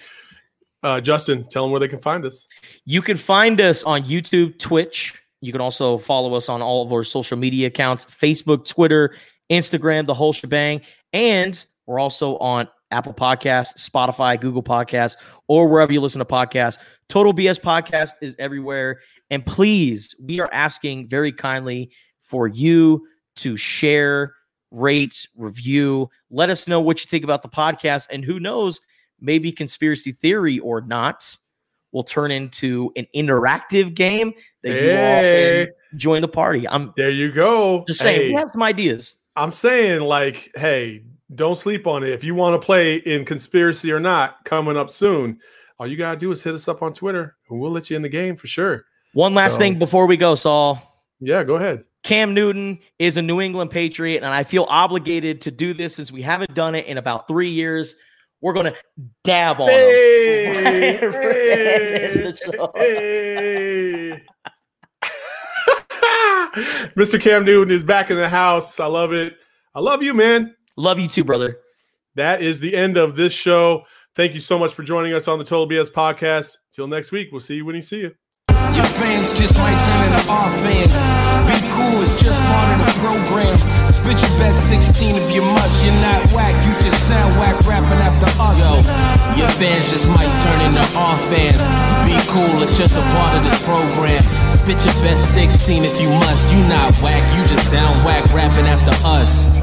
Justin, tell them where they can find us. You can find us on YouTube, Twitch. You can also follow us on all of our social media accounts, Facebook, Twitter, Instagram, the whole shebang. And we're also on Apple Podcasts, Spotify, Google Podcasts, or wherever you listen to podcasts. Total BS Podcast is everywhere. And please, we are asking very kindly for you to share, rate, review. Let us know what you think about the podcast. And who knows, maybe conspiracy theory or not will turn into an interactive game that you all can join the party. There you go. Just saying, we have some ideas. I'm saying, like, hey, don't sleep on it. If you want to play in conspiracy or not, coming up soon, all you got to do is hit us up on Twitter, and we'll let you in the game for sure. One last thing before we go, Saul. Yeah, go ahead. Cam Newton is a New England Patriot, and I feel obligated to do this since we haven't done it in about 3 years. We're going to dab on him. Mr. Cam Newton is back in the house. I love it. I love you, man. Love you too, brother. That is the end of this show. Thank you so much for joining us on the Total BS Podcast. Till next week, we'll see you when you see you. Your fans just like in the offense. Be cool, it's just part of the program. Spit your best 16 if you must. You're not whack, you just sound whack rapping after us. Yo, your fans just might turn into our fans. Be cool, it's just a part of this program. Spit your best 16 if you must. You not whack, you just sound whack rapping after us.